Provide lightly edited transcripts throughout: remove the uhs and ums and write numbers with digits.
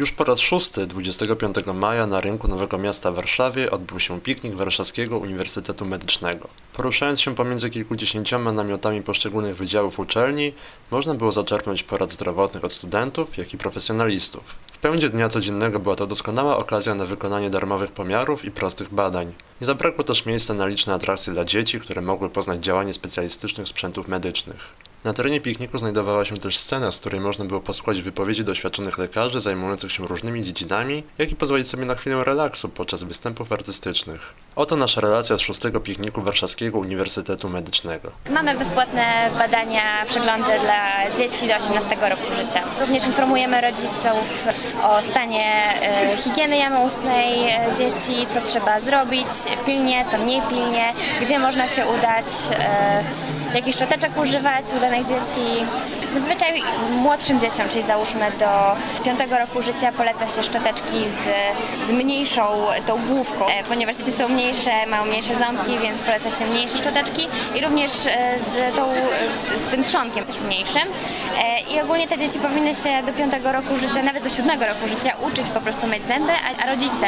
Już po raz szósty 25 maja na rynku Nowego Miasta w Warszawie odbył się piknik Warszawskiego Uniwersytetu Medycznego. Poruszając się pomiędzy kilkudziesięcioma namiotami poszczególnych wydziałów uczelni, można było zaczerpnąć porad zdrowotnych od studentów, jak i profesjonalistów. W pełni dnia codziennego była to doskonała okazja na wykonanie darmowych pomiarów i prostych badań. Nie zabrakło też miejsca na liczne atrakcje dla dzieci, które mogły poznać działanie specjalistycznych sprzętów medycznych. Na terenie pikniku znajdowała się też scena, z której można było posłuchać wypowiedzi doświadczonych lekarzy zajmujących się różnymi dziedzinami, jak i pozwolić sobie na chwilę relaksu podczas występów artystycznych. Oto nasza relacja z 6. pikniku Warszawskiego Uniwersytetu Medycznego. Mamy bezpłatne badania, przeglądy dla dzieci do 18 roku życia. Również informujemy rodziców o stanie higieny jamy ustnej dzieci, co trzeba zrobić pilnie, co mniej pilnie, gdzie można się udać, jakich szczoteczek używać u danych dzieci. Zazwyczaj młodszym dzieciom, czyli załóżmy do 5 roku życia, poleca się szczoteczki z mniejszą tą główką, ponieważ dzieci są mniejsze, mają mniejsze ząbki, więc poleca się mniejsze szczoteczki i również z tym trzonkiem też mniejszym. I ogólnie te dzieci powinny się do 5 roku życia, nawet do 7 roku życia uczyć po prostu myć zęby, a rodzice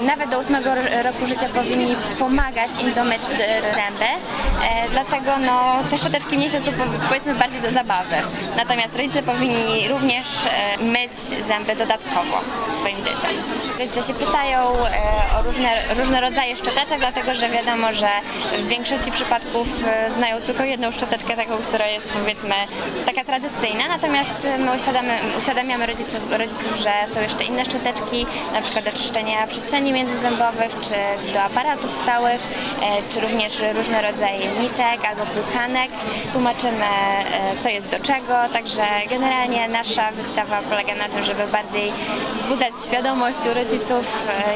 nawet do 8 roku życia powinni pomagać im domyć zęby, dlatego te szczoteczki mniejsze są, powiedzmy, bardziej do zabawy. Natomiast rodzice powinni również myć zęby dodatkowo swoim dzieciom. Rodzice się pytają o różne rodzaje szczoteczek, dlatego że wiadomo, że w większości przypadków znają tylko jedną szczoteczkę, taką, która jest, powiedzmy, taka tradycyjna. Natomiast my uświadamiamy rodziców, że są jeszcze inne szczoteczki, na przykład do czyszczenia przestrzeni międzyzębowych, czy do aparatów stałych, czy również różne rodzaje nitek albo płukanek. Tłumaczymy, co jest do czego, także generalnie nasza wystawa polega na tym, żeby bardziej wzbudzać świadomość u rodziców,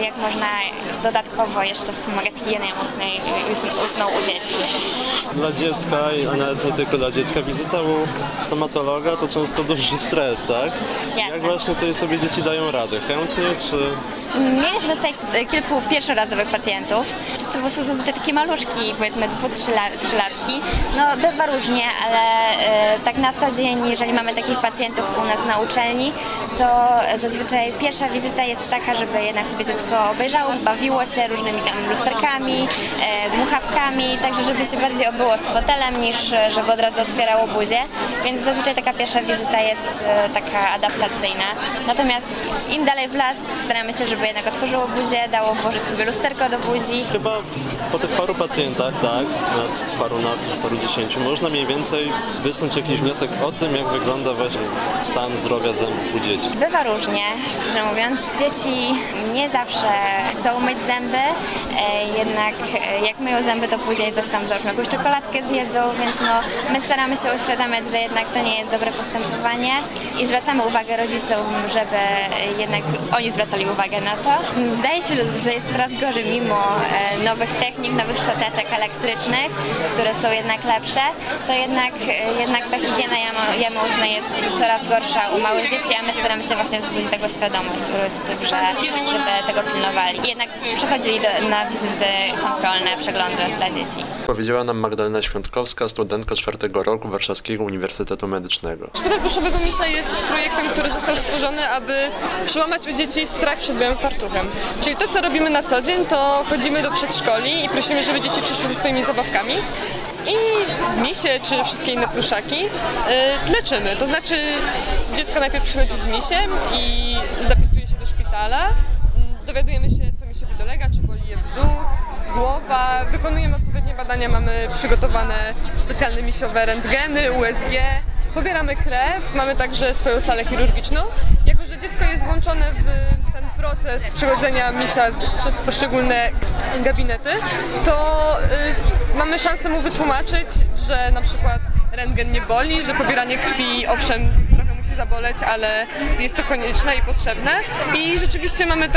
jak można dodatkowo jeszcze wspomagać higienę ustną u dzieci. Dla dziecka, a nawet nie tylko dla dziecka, wizyta u stomatologa to często duży stres, tak? Jasne. Jak właśnie tutaj sobie dzieci dają radę? Chętnie, czy...? Mieliśmy tutaj kilku pierwszorazowych pacjentów, to są zazwyczaj takie maluszki, powiedzmy 2-3-latki. No bywa różnie, ale tak na co dzień, jeżeli mamy takich pacjentów u nas na uczelni, to zazwyczaj pierwsza wizyta jest taka, żeby jednak sobie dziecko obejrzało, bawiło się różnymi tam lusterkami, dmuchawkami, także żeby się bardziej obyło z fotelem, niż żeby od razu otwierało buzię, więc zazwyczaj taka pierwsza wizyta jest taka adaptacyjna. Natomiast im dalej w las, staramy się, żeby jednak otworzyło buzię, dało włożyć sobie lusterko do buzi. Chyba po tych paru pacjentach, tak, nad parunastu, paru dziesięciu, można mniej więcej wysnuć jakiś wniosek o tym, jak wygląda właśnie stan zdrowia zębów u dzieci. Bywa różnie, szczerze mówiąc. Dzieci nie zawsze chcą myć zęby, jednak jak myją zęby, to później coś tam, załóżmy, jakąś czekoladkę zjedzą, więc my staramy się uświadamiać, że jednak to nie jest dobre postępowanie i zwracamy uwagę rodzicom, żeby jednak oni zwracali uwagę na to. Wydaje się, że jest coraz gorzej mimo nowych technik, nowych szczoteczek elektrycznych, które są jednak lepsze, to jednak ta higiena jamy ustnej jest coraz gorsza u małych dzieci, a my staramy się właśnie wzbudzić taką świadomość u rodziców, żeby tego pilnowali. I jednak przychodzili na wizyty kontrolne, przeglądy dla dzieci. Powiedziała nam Magdalena Świątkowska, studentka 4. roku Warszawskiego Uniwersytetu Medycznego. Szpital Bruszowego Misia jest projektem, który został stworzony, aby przełamać u dzieci strach przed białym fartuchem. Czyli to, co robimy na co dzień, to chodzimy do przedszkoli i prosimy, żeby dzieci przyszły ze swoimi zabawkami. I misie, czy wszystkie inne pluszaki leczymy. To znaczy dziecko najpierw przychodzi z misiem i zapisuje się do szpitala. Dowiadujemy się, co misiowi dolega, czy boli je brzuch, głowa. Wykonujemy odpowiednie badania, mamy przygotowane specjalne misiowe rentgeny, USG. Pobieramy krew, mamy także swoją salę chirurgiczną. Jako że dziecko jest włączone w ten proces przechodzenia misia przez poszczególne gabinety, to mamy szansę mu wytłumaczyć, że na przykład rentgen nie boli, że pobieranie krwi, owszem, trochę musi zaboleć, ale jest to konieczne i potrzebne. I rzeczywiście mamy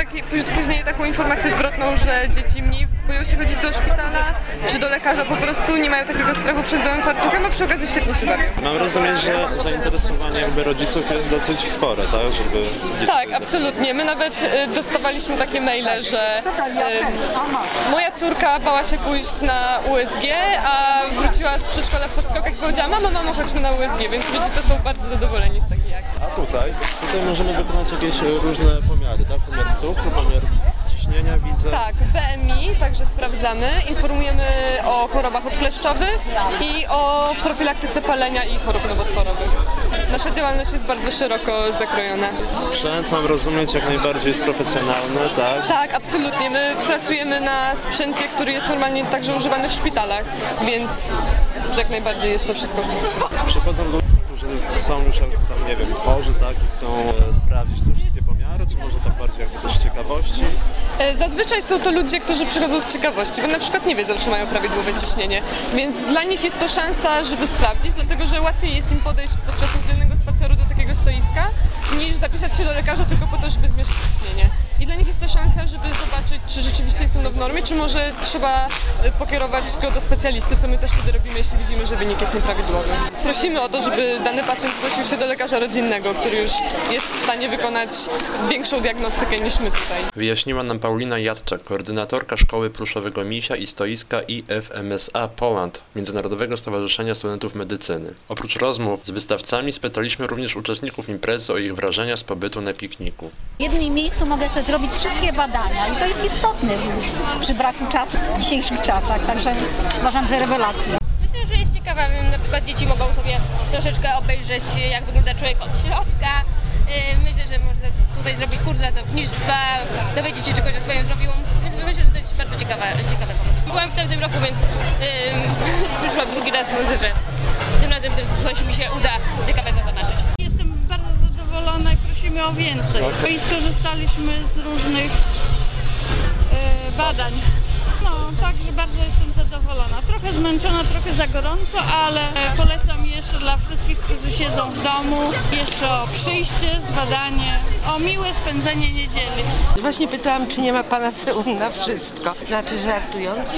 później taką informację zwrotną, że dzieci mniej boją się chodzić do szpitala czy do lekarza, po prostu nie mają takiego strachu przed białym fartuchem, a przy okazji świetnie się bawią. Mam rozumieć, że zainteresowanie rodziców jest dosyć spore, tak? Tak, absolutnie. My nawet dostawaliśmy takie maile, że moja córka bała się pójść na USG, a wróciła z przedszkola w podskokach i powiedziała: mamo, chodźmy na USG, więc rodzice są bardzo zadowoleni z takiej akcji. A tutaj? Tutaj możemy wykonać jakieś różne pomiary, tak? Pomiar cukru, pomiar ciśnienia, widzę. Tak, BMI także sprawdzamy, informujemy o chorobach odkleszczowych i o profilaktyce palenia i chorób nowotworowych. Nasza działalność jest bardzo szeroko zakrojona. Sprzęt, mam rozumieć, jak najbardziej jest profesjonalny, tak? Tak, absolutnie. My pracujemy na sprzęcie, który jest normalnie także używany w szpitalach, więc jak najbardziej jest to wszystko profesjonalne. Przechodzą do są już tam, nie wiem, chorzy, tak, i chcą sprawdzić te wszystkie pomiary, czy może tak bardziej jakby też z ciekawości? Zazwyczaj są to ludzie, którzy przychodzą z ciekawości, bo na przykład nie wiedzą, czy mają prawidłowe ciśnienie, więc dla nich jest to szansa, żeby sprawdzić, dlatego że łatwiej jest im podejść podczas niedzielnego spaceru do takiego stoiska, niż zapisać się do lekarza tylko po to, żeby zmierzyć ciśnienie. I dla nich jest to szansa, żeby zobaczyć, czy rzeczywiście jest ono w normie, czy może trzeba pokierować go do specjalisty, co my też wtedy robimy, jeśli widzimy, że wynik jest nieprawidłowy. Prosimy o to, żeby dany pacjent zgłosił się do lekarza rodzinnego, który już jest w stanie wykonać większą diagnostykę niż my tutaj. Wyjaśniła nam Paulina Jadczak, koordynatorka Szkoły Bruszowego Misia i stoiska IFMSA Poland, Międzynarodowego Stowarzyszenia Studentów Medycyny. Oprócz rozmów z wystawcami spytaliśmy również uczestników imprezy o ich wrażenia z pobytu na pikniku. W jednym miejscu mogę sobie robić wszystkie badania i to jest istotne przy braku czasu w dzisiejszych czasach, także uważam, że rewelacja. Myślę, że jest ciekawa, na przykład dzieci mogą sobie troszeczkę obejrzeć, jak wygląda człowiek od środka. Myślę, że można tutaj zrobić kurs ratownictwa, dowiedzieć się czegoś o swoim zdrowiu, więc myślę, że to jest bardzo ciekawy pomysł. Byłam w tamtym roku, więc przyszłam drugi raz, sądzę, że tym razem też coś mi się uda ciekawego zobaczyć. Jestem bardzo zadowolona i prosimy o więcej. I skorzystaliśmy z różnych badań. Także bardzo jestem zadowolona. Trochę zmęczona, trochę za gorąco, ale polecam jeszcze dla wszystkich, którzy siedzą w domu, jeszcze o przyjście, zbadanie, o miłe spędzenie niedzieli. Właśnie pytałam, czy nie ma panaceum na wszystko. Znaczy, żartując,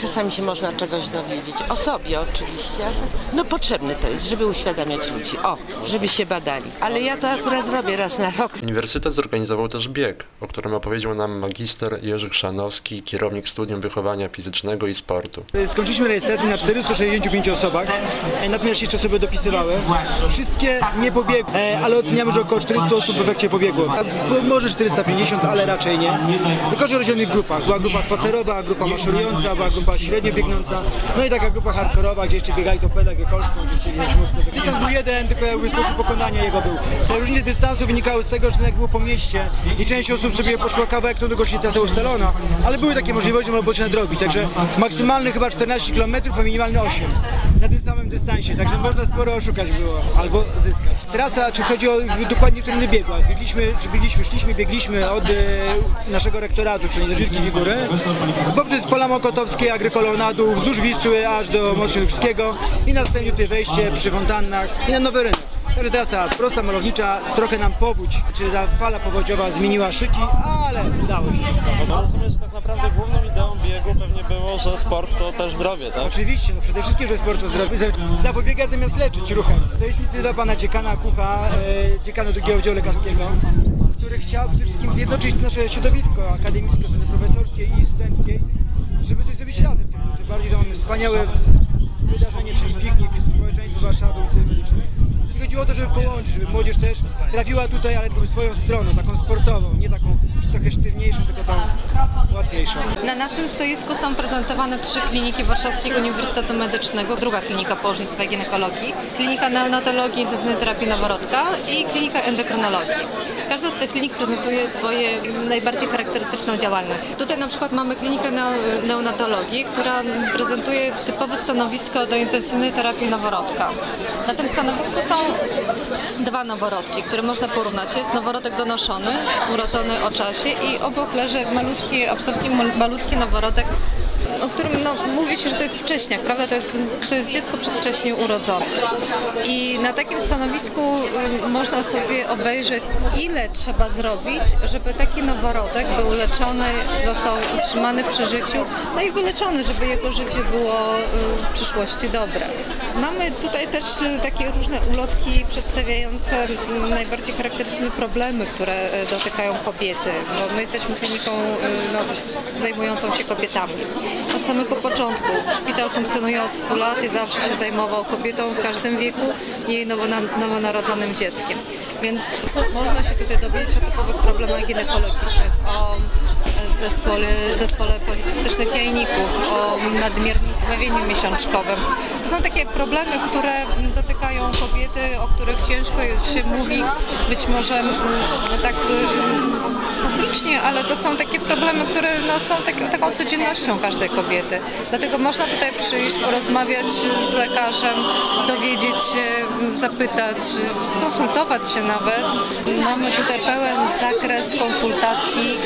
czasami się można czegoś dowiedzieć. O sobie oczywiście. No potrzebne to jest, żeby uświadamiać ludzi. O, żeby się badali. Ale ja to akurat robię raz na rok. Uniwersytet zorganizował też bieg, o którym opowiedział nam magister Jerzy Chrzanowski, kierownik Studium Wychowania Fizycznego i Sportu. Skończyliśmy rejestrację na 465 osobach, natomiast jeszcze osoby dopisywały. Wszystkie nie pobiegły, ale oceniamy, że około 400 osób w efekcie pobiegło. Może 450, ale raczej nie. Tylko że w różnych grupach. Była grupa spacerowa, grupa maszerująca, była grupa średnio biegnąca, no i taka grupa hardkorowa, gdzie jeszcze biegali topelę grekolską, gdzie chcieli mieć mocno. Dystans był jeden, tylko jakby sposób pokonania jego był. Te różnice dystansu wynikały z tego, że jak było po mieście i część osób sobie poszła kawałek, to długość trasa ustalona, ale były takie możliwości, można się nadrobić, także maksymalny chyba 14 km, a minimalny 8 na tym samym dystansie, także można sporo oszukać było, albo zyskać. Trasa, czy chodzi o dokładnie, który nie biegła, szliśmy od naszego rektoratu, czyli do Żwirki Wigury, poprzez pola mokotowskie, Agrykolą na dół, wzdłuż Wisły, aż do Mocniuszewskiego i następnie tutaj wejście przy fontannach i na Nowy Rynek. Także trasa prosta, malownicza, trochę nam powódź, czyli ta fala powodziowa zmieniła szyki, ale udało się wszystko. No, rozumiem, że tak naprawdę główną ideą biegu pewnie było, że sport to też zdrowie, tak? Oczywiście, no przede wszystkim, że sport to zdrowie. Zapobiega zamiast leczyć ruchem. To jest inicjatywa pana dziekana Kufa, dziekana II Wydziału Lekarskiego, który chciał przede wszystkim zjednoczyć nasze środowisko akademicko, profesorskie i studenckie, żeby coś zrobić razem w tym. Tym bardziej, że mamy wspaniałe wydarzenie, czyli piknik społeczeństwa Warszawy i Medycznej. Chodziło o to, żeby połączyć, żeby młodzież też trafiła tutaj, ale taką swoją stroną, taką sportową, nie taką trochę sztywniejszą, tylko tą łatwiejszą. Na naszym stoisku są prezentowane 3 kliniki Warszawskiego Uniwersytetu Medycznego, 2 klinika położnictwa i ginekologii, klinika neonatologii i intensywnej terapii noworodka i klinika endokrynologii. Każda z tych klinik prezentuje swoje najbardziej charakterystyczną działalność. Tutaj na przykład mamy klinikę neonatologii, która prezentuje typowe stanowisko do intensywnej terapii noworodka. Na tym stanowisku są 2 noworodki, które można porównać. Jest noworodek donoszony, urodzony o czasie i obok leży malutki, absolutnie malutki noworodek, o którym mówi się, że to jest wcześniak, prawda? To jest dziecko przedwcześnie urodzone. I na takim stanowisku można sobie obejrzeć, ile trzeba zrobić, żeby taki noworodek był leczony, został utrzymany przy życiu, no i wyleczony, żeby jego życie było w przyszłości dobre. Mamy tutaj też takie różne ulotki przedstawiające najbardziej charakterystyczne problemy, które dotykają kobiety, bo my jesteśmy kliniką zajmującą się kobietami. Od samego początku szpital funkcjonuje od 100 lat i zawsze się zajmował kobietą w każdym wieku i jej nowonarodzonym dzieckiem. Więc można się tutaj dowiedzieć o typowych problemach ginekologicznych, o zespole policystycznych jajników, o nadmiernym krwawieniu miesiączkowym. To są takie problemy, które dotykają kobiety, o których ciężko się mówi, być może tak publicznie, ale to są takie problemy, które są taką codziennością każdej kobiety. Dlatego można tutaj przyjść, porozmawiać z lekarzem, dowiedzieć się, zapytać, skonsultować się nawet. Mamy tutaj pełen zakres konsultacji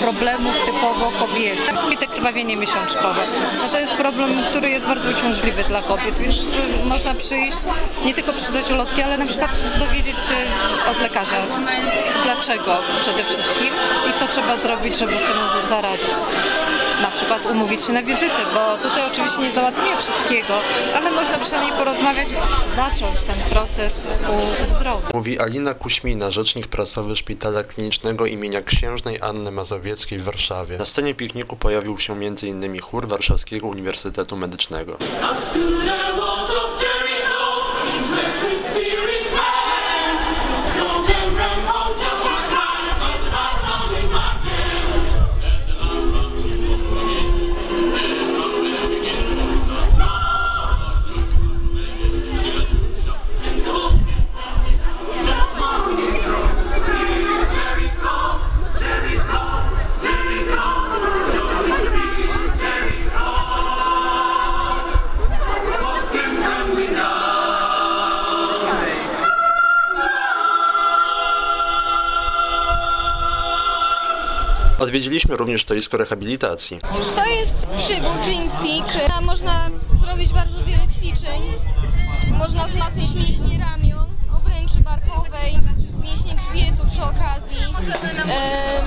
problemów typowo kobiecych. I te krwawienie miesiączkowe. No to jest problem, który jest bardzo uciążliwy dla kobiet, więc można przyjść, nie tylko przeczytać ulotki, ale na przykład dowiedzieć się od lekarza, dlaczego przede wszystkim i co trzeba zrobić, żeby z tym zaradzić. Na przykład umówić się na wizytę, bo tutaj oczywiście nie załatwimy wszystkiego, ale można przynajmniej porozmawiać, zacząć ten proces u zdrowia. Mówi Alina Kuśmina, rzecznik prasowy Szpitala Klinicznego im. Księżnej Anny Mazowieckiej w Warszawie. Na scenie pikniku pojawił się m.in. chór Warszawskiego Uniwersytetu Medycznego. Odwiedziliśmy również stoisko rehabilitacji. To jest przywód, gym stick. Tam można zrobić bardzo wiele ćwiczeń. Można wzmacniać mięśnie ramion, obręczy barkowej, mięśnie grzbietu przy okazji.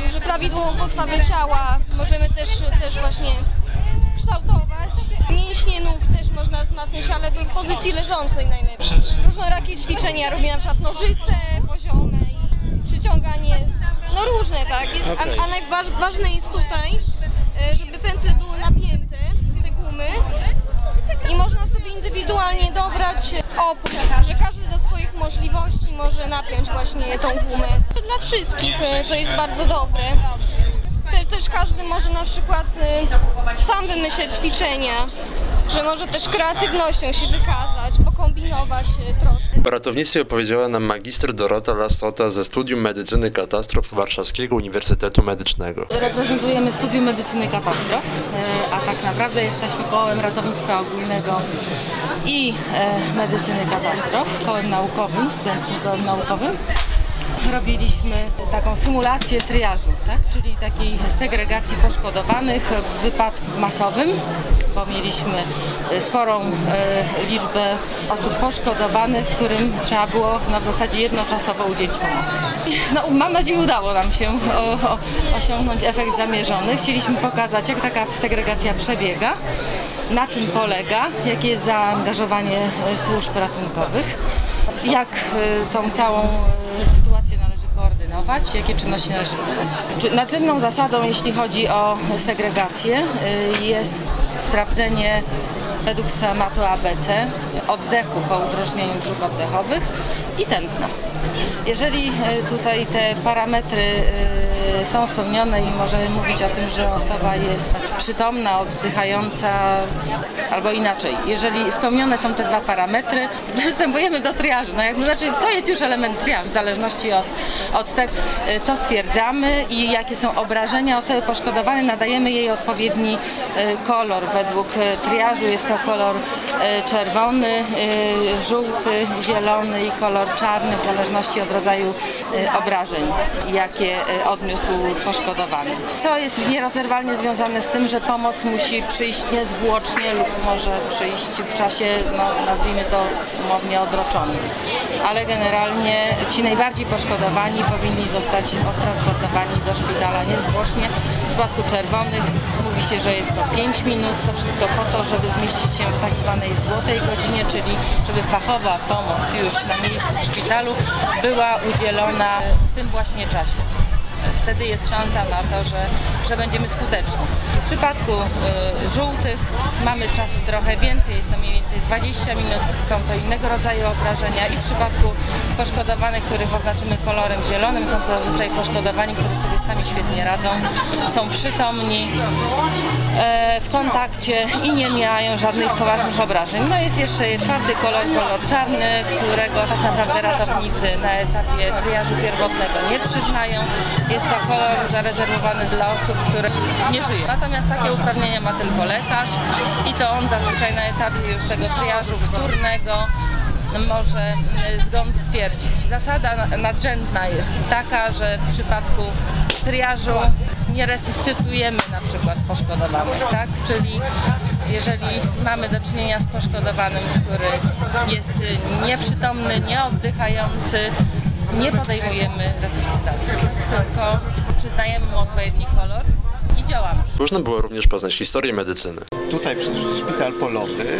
Może prawidłową postawę ciała. Możemy też właśnie kształtować. Mięśnie nóg też można wzmacniać, ale to w pozycji leżącej najlepiej. Różnorakie ćwiczenia robię, na przykład nożyce poziome, przyciąganie. No różne, tak. Jest, okay. A najważniejsze jest tutaj, żeby pętle były napięte, te gumy. I można sobie indywidualnie dobrać opór, że każdy do swoich możliwości może napiąć właśnie tą gumę. Dla wszystkich to jest bardzo dobre. Też każdy może na przykład sam wymyśleć ćwiczenia, że może też kreatywnością się wykazać, pokombinować troszkę. O ratownictwie opowiedziała nam magister Dorota Lasota ze Studium Medycyny Katastrof Warszawskiego Uniwersytetu Medycznego. Reprezentujemy Studium Medycyny Katastrof, a tak naprawdę jesteśmy kołem ratownictwa ogólnego i medycyny katastrof, kołem naukowym, studenckim kołem naukowym. Robiliśmy taką symulację triażu, tak? Czyli takiej segregacji poszkodowanych w wypadku masowym, bo mieliśmy sporą liczbę osób poszkodowanych, którym trzeba było w zasadzie jednoczasowo udzielić pomocy. No, mam nadzieję, udało nam się osiągnąć efekt zamierzony. Chcieliśmy pokazać, jak taka segregacja przebiega, na czym polega, jakie jest zaangażowanie służb ratunkowych, jak tą całą sytuację należy koordynować, jakie czynności należy wykonać. Nadrzędną zasadą, jeśli chodzi o segregację, jest sprawdzenie według schematu ABC oddechu po udrożnieniu dróg oddechowych i tętna. Jeżeli tutaj te parametry są spełnione i możemy mówić o tym, że osoba jest przytomna, oddychająca albo inaczej. Jeżeli spełnione są te dwa parametry, przystępujemy do triażu. No jakby, znaczy, to jest już element triażu w zależności od tego, co stwierdzamy i jakie są obrażenia osoby poszkodowanej, nadajemy jej odpowiedni kolor. Według triażu jest to kolor czerwony, żółty, zielony i kolor kolor czarny w zależności od rodzaju obrażeń, jakie odniósł poszkodowany. Co jest nierozerwalnie związane z tym, że pomoc musi przyjść niezwłocznie lub może przyjść w czasie, no, nazwijmy to umownie, odroczonym. Ale generalnie ci najbardziej poszkodowani powinni zostać odtransportowani do szpitala niezwłocznie. W przypadku czerwonych mówi się, że jest to 5 minut. To wszystko po to, żeby zmieścić się w tak zwanej złotej godzinie, czyli żeby fachowa pomoc już na miejscu w szpitalu była udzielona w tym właśnie czasie. Wtedy jest szansa na to, że będziemy skuteczni. W przypadku żółtych mamy czasu trochę więcej, jest to mniej więcej 20 minut, są to innego rodzaju obrażenia i w przypadku poszkodowanych, których oznaczymy kolorem zielonym, są to zazwyczaj poszkodowani, którzy sobie sami świetnie radzą, są przytomni, w kontakcie i nie mają żadnych poważnych obrażeń. No jest jeszcze czwarty kolor czarny, którego tak naprawdę ratownicy na etapie triażu pierwotnego nie przyznają. Jest to kolor zarezerwowany dla osób, które nie żyją. Natomiast takie uprawnienia ma tylko lekarz i to on zazwyczaj na etapie już tego triażu wtórnego może zgon stwierdzić. Zasada nadrzędna jest taka, że w przypadku triażu nie resuscytujemy na przykład poszkodowanych, tak? Czyli jeżeli mamy do czynienia z poszkodowanym, który jest nieprzytomny, nieoddychający, nie podejmujemy resuscytacji, tylko przyznajemy mu odpowiedni kolor i działamy. Można było również poznać historię medycyny. Tutaj przyszedł szpital polowy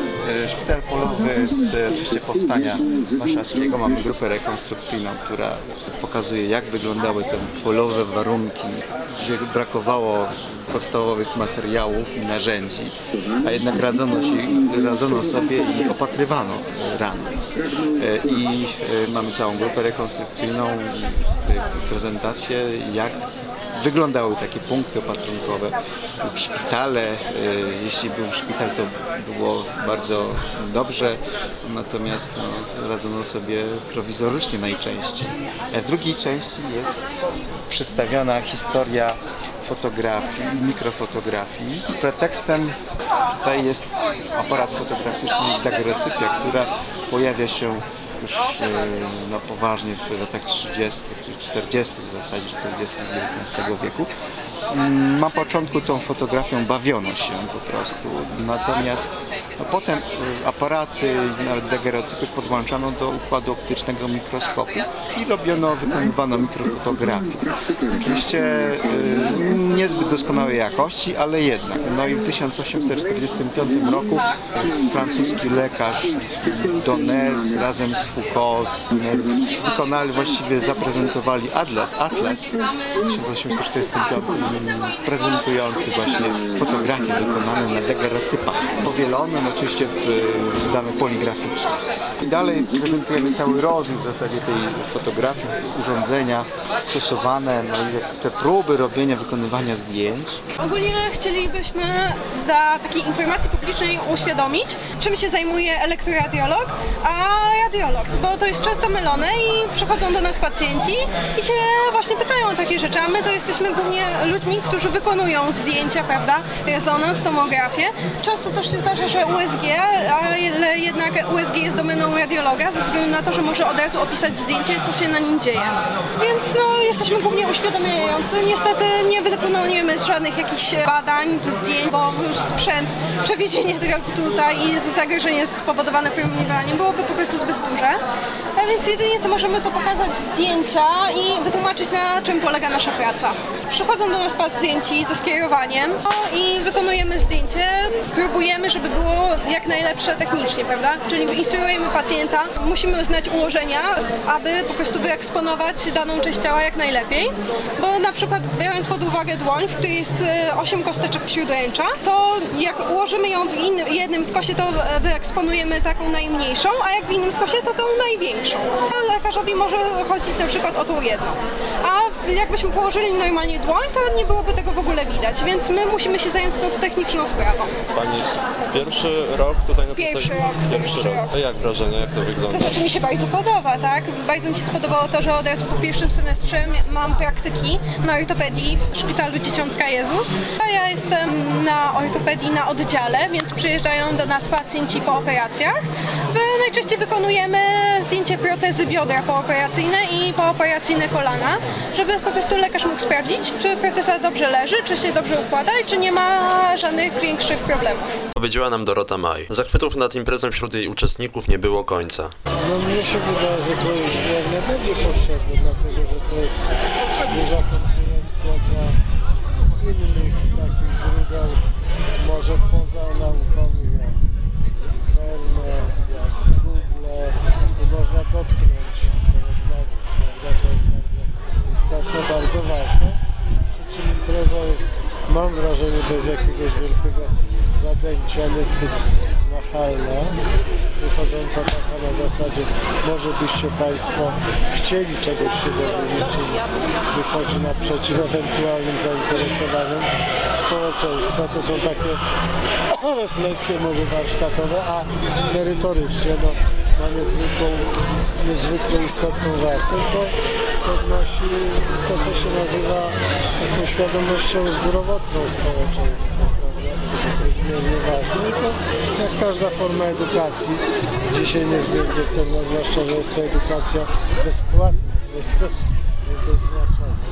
z oczywiście powstania warszawskiego. Mamy grupę rekonstrukcyjną, która pokazuje, jak wyglądały te polowe warunki, gdzie brakowało podstawowych materiałów i narzędzi, a jednak radzono sobie i opatrywano rany. I mamy całą grupę rekonstrukcyjną i prezentację, jak wyglądały takie punkty opatrunkowe w szpitale. Jeśli był szpital, to było bardzo dobrze, natomiast radzono sobie prowizorycznie najczęściej. W drugiej części jest przedstawiona historia fotografii, mikrofotografii. Pretekstem tutaj jest aparat fotograficzny daguerreotypia, która pojawia się już poważnie w latach 30. czy 40. w zasadzie 40. XIX wieku. Na początku tą fotografią bawiono się po prostu, natomiast potem aparaty, nawet daguerreotypy podłączano do układu optycznego mikroskopu i wykonywano mikrofotografię. Oczywiście niezbyt doskonałej jakości, ale jednak. No i w 1845 roku francuski lekarz Donnez razem z Foucault zaprezentowali Atlas w 1845 prezentujący właśnie fotografie wykonane na daguerreotypach, powielonym oczywiście w danych poligraficznych. I dalej prezentujemy cały rozwój w zasadzie tej fotografii, urządzenia stosowane, te próby robienia, wykonywania zdjęć. Ogólnie chcielibyśmy dla takiej informacji publicznej uświadomić, czym się zajmuje elektroradiolog, a radiolog, bo to jest często mylone i przychodzą do nas pacjenci i się właśnie pytają o takie rzeczy, a my to jesteśmy głównie ludźmi, którzy wykonują zdjęcia, prawda, rezonans, tomografię. Często też się zdarza, że USG, ale jednak USG jest domeną radiologa ze względu na to, że może od razu opisać zdjęcie, co się na nim dzieje. Więc jesteśmy głównie uświadamiający. Niestety nie wykonujemy żadnych jakichś badań, zdjęć, bo już sprzęt, przewidzenie drogi tutaj i zagrożenie spowodowane promieniowaniem byłoby po prostu zbyt duże. A więc jedynie co możemy, to pokazać zdjęcia i wytłumaczyć, na czym polega nasza praca. Przychodzą do nas pacjenci ze skierowaniem i wykonujemy zdjęcie. Próbujemy, żeby było jak najlepsze technicznie, prawda? Czyli instruujemy pacjenta, musimy znać ułożenia, aby po prostu wyeksponować daną część ciała jak najlepiej. Bo na przykład biorąc pod uwagę dłoń, w której jest 8 kosteczek śródręcza, to jak ułożymy ją w jednym skosie, to wyeksponujemy taką najmniejszą, a jak w innym skosie, to tą największą. A lekarzowi może chodzić na przykład o tą jedną. A jakbyśmy położyli normalnie dłoń, to nie byłoby tego w ogóle widać, więc my musimy się zająć tą techniczną sprawą. Pani jest pierwszy rok tutaj na Pierwszy rok. A jak wrażenie, jak to wygląda? To znaczy mi się bardzo podoba, tak? Bardzo mi się spodobało to, że od razu po pierwszym semestrze mam praktyki na ortopedii w szpitalu Dzieciątka Jezus. A ja jestem na ortopedii na oddziale, więc przyjeżdżają do nas pacjenci po operacjach. najczęściej wykonujemy zdjęcie protezy biodra pooperacyjne i pooperacyjne kolana, żeby po prostu lekarz mógł sprawdzić, czy proteza dobrze leży, czy się dobrze układa i czy nie ma żadnych większych problemów. Powiedziała nam Dorota Maj. Zachwytów nad imprezą wśród jej uczestników nie było końca. No mnie się wydaje, że to jest jak najbardziej potrzebne, dlatego że to jest duża konkurencja dla innych takich źródeł, może poza naukowych, jak internet, jak Google, i można dotknąć, porozmawiać, prawda? To jest bardzo istotne, bardzo ważne. Przy czym impreza jest, mam wrażenie, bez jakiegoś wielkiego zadęcia, niezbyt nachalna, wychodząca taka na zasadzie, może byście Państwo chcieli czegoś się dowiedzieć, czyli wychodzi naprzeciw ewentualnym zainteresowanym społeczeństwa. To są takie refleksje może warsztatowe, a merytorycznie ma niezwykle istotną wartość, bo podnosi to, co się nazywa taką świadomością zdrowotną społeczeństwa, prawda? Niezmiernie ważne. I to jak każda forma edukacji dzisiaj niezmiernie cenna, zwłaszcza że jest to edukacja bezpłatna, co jest też bez znaczenia.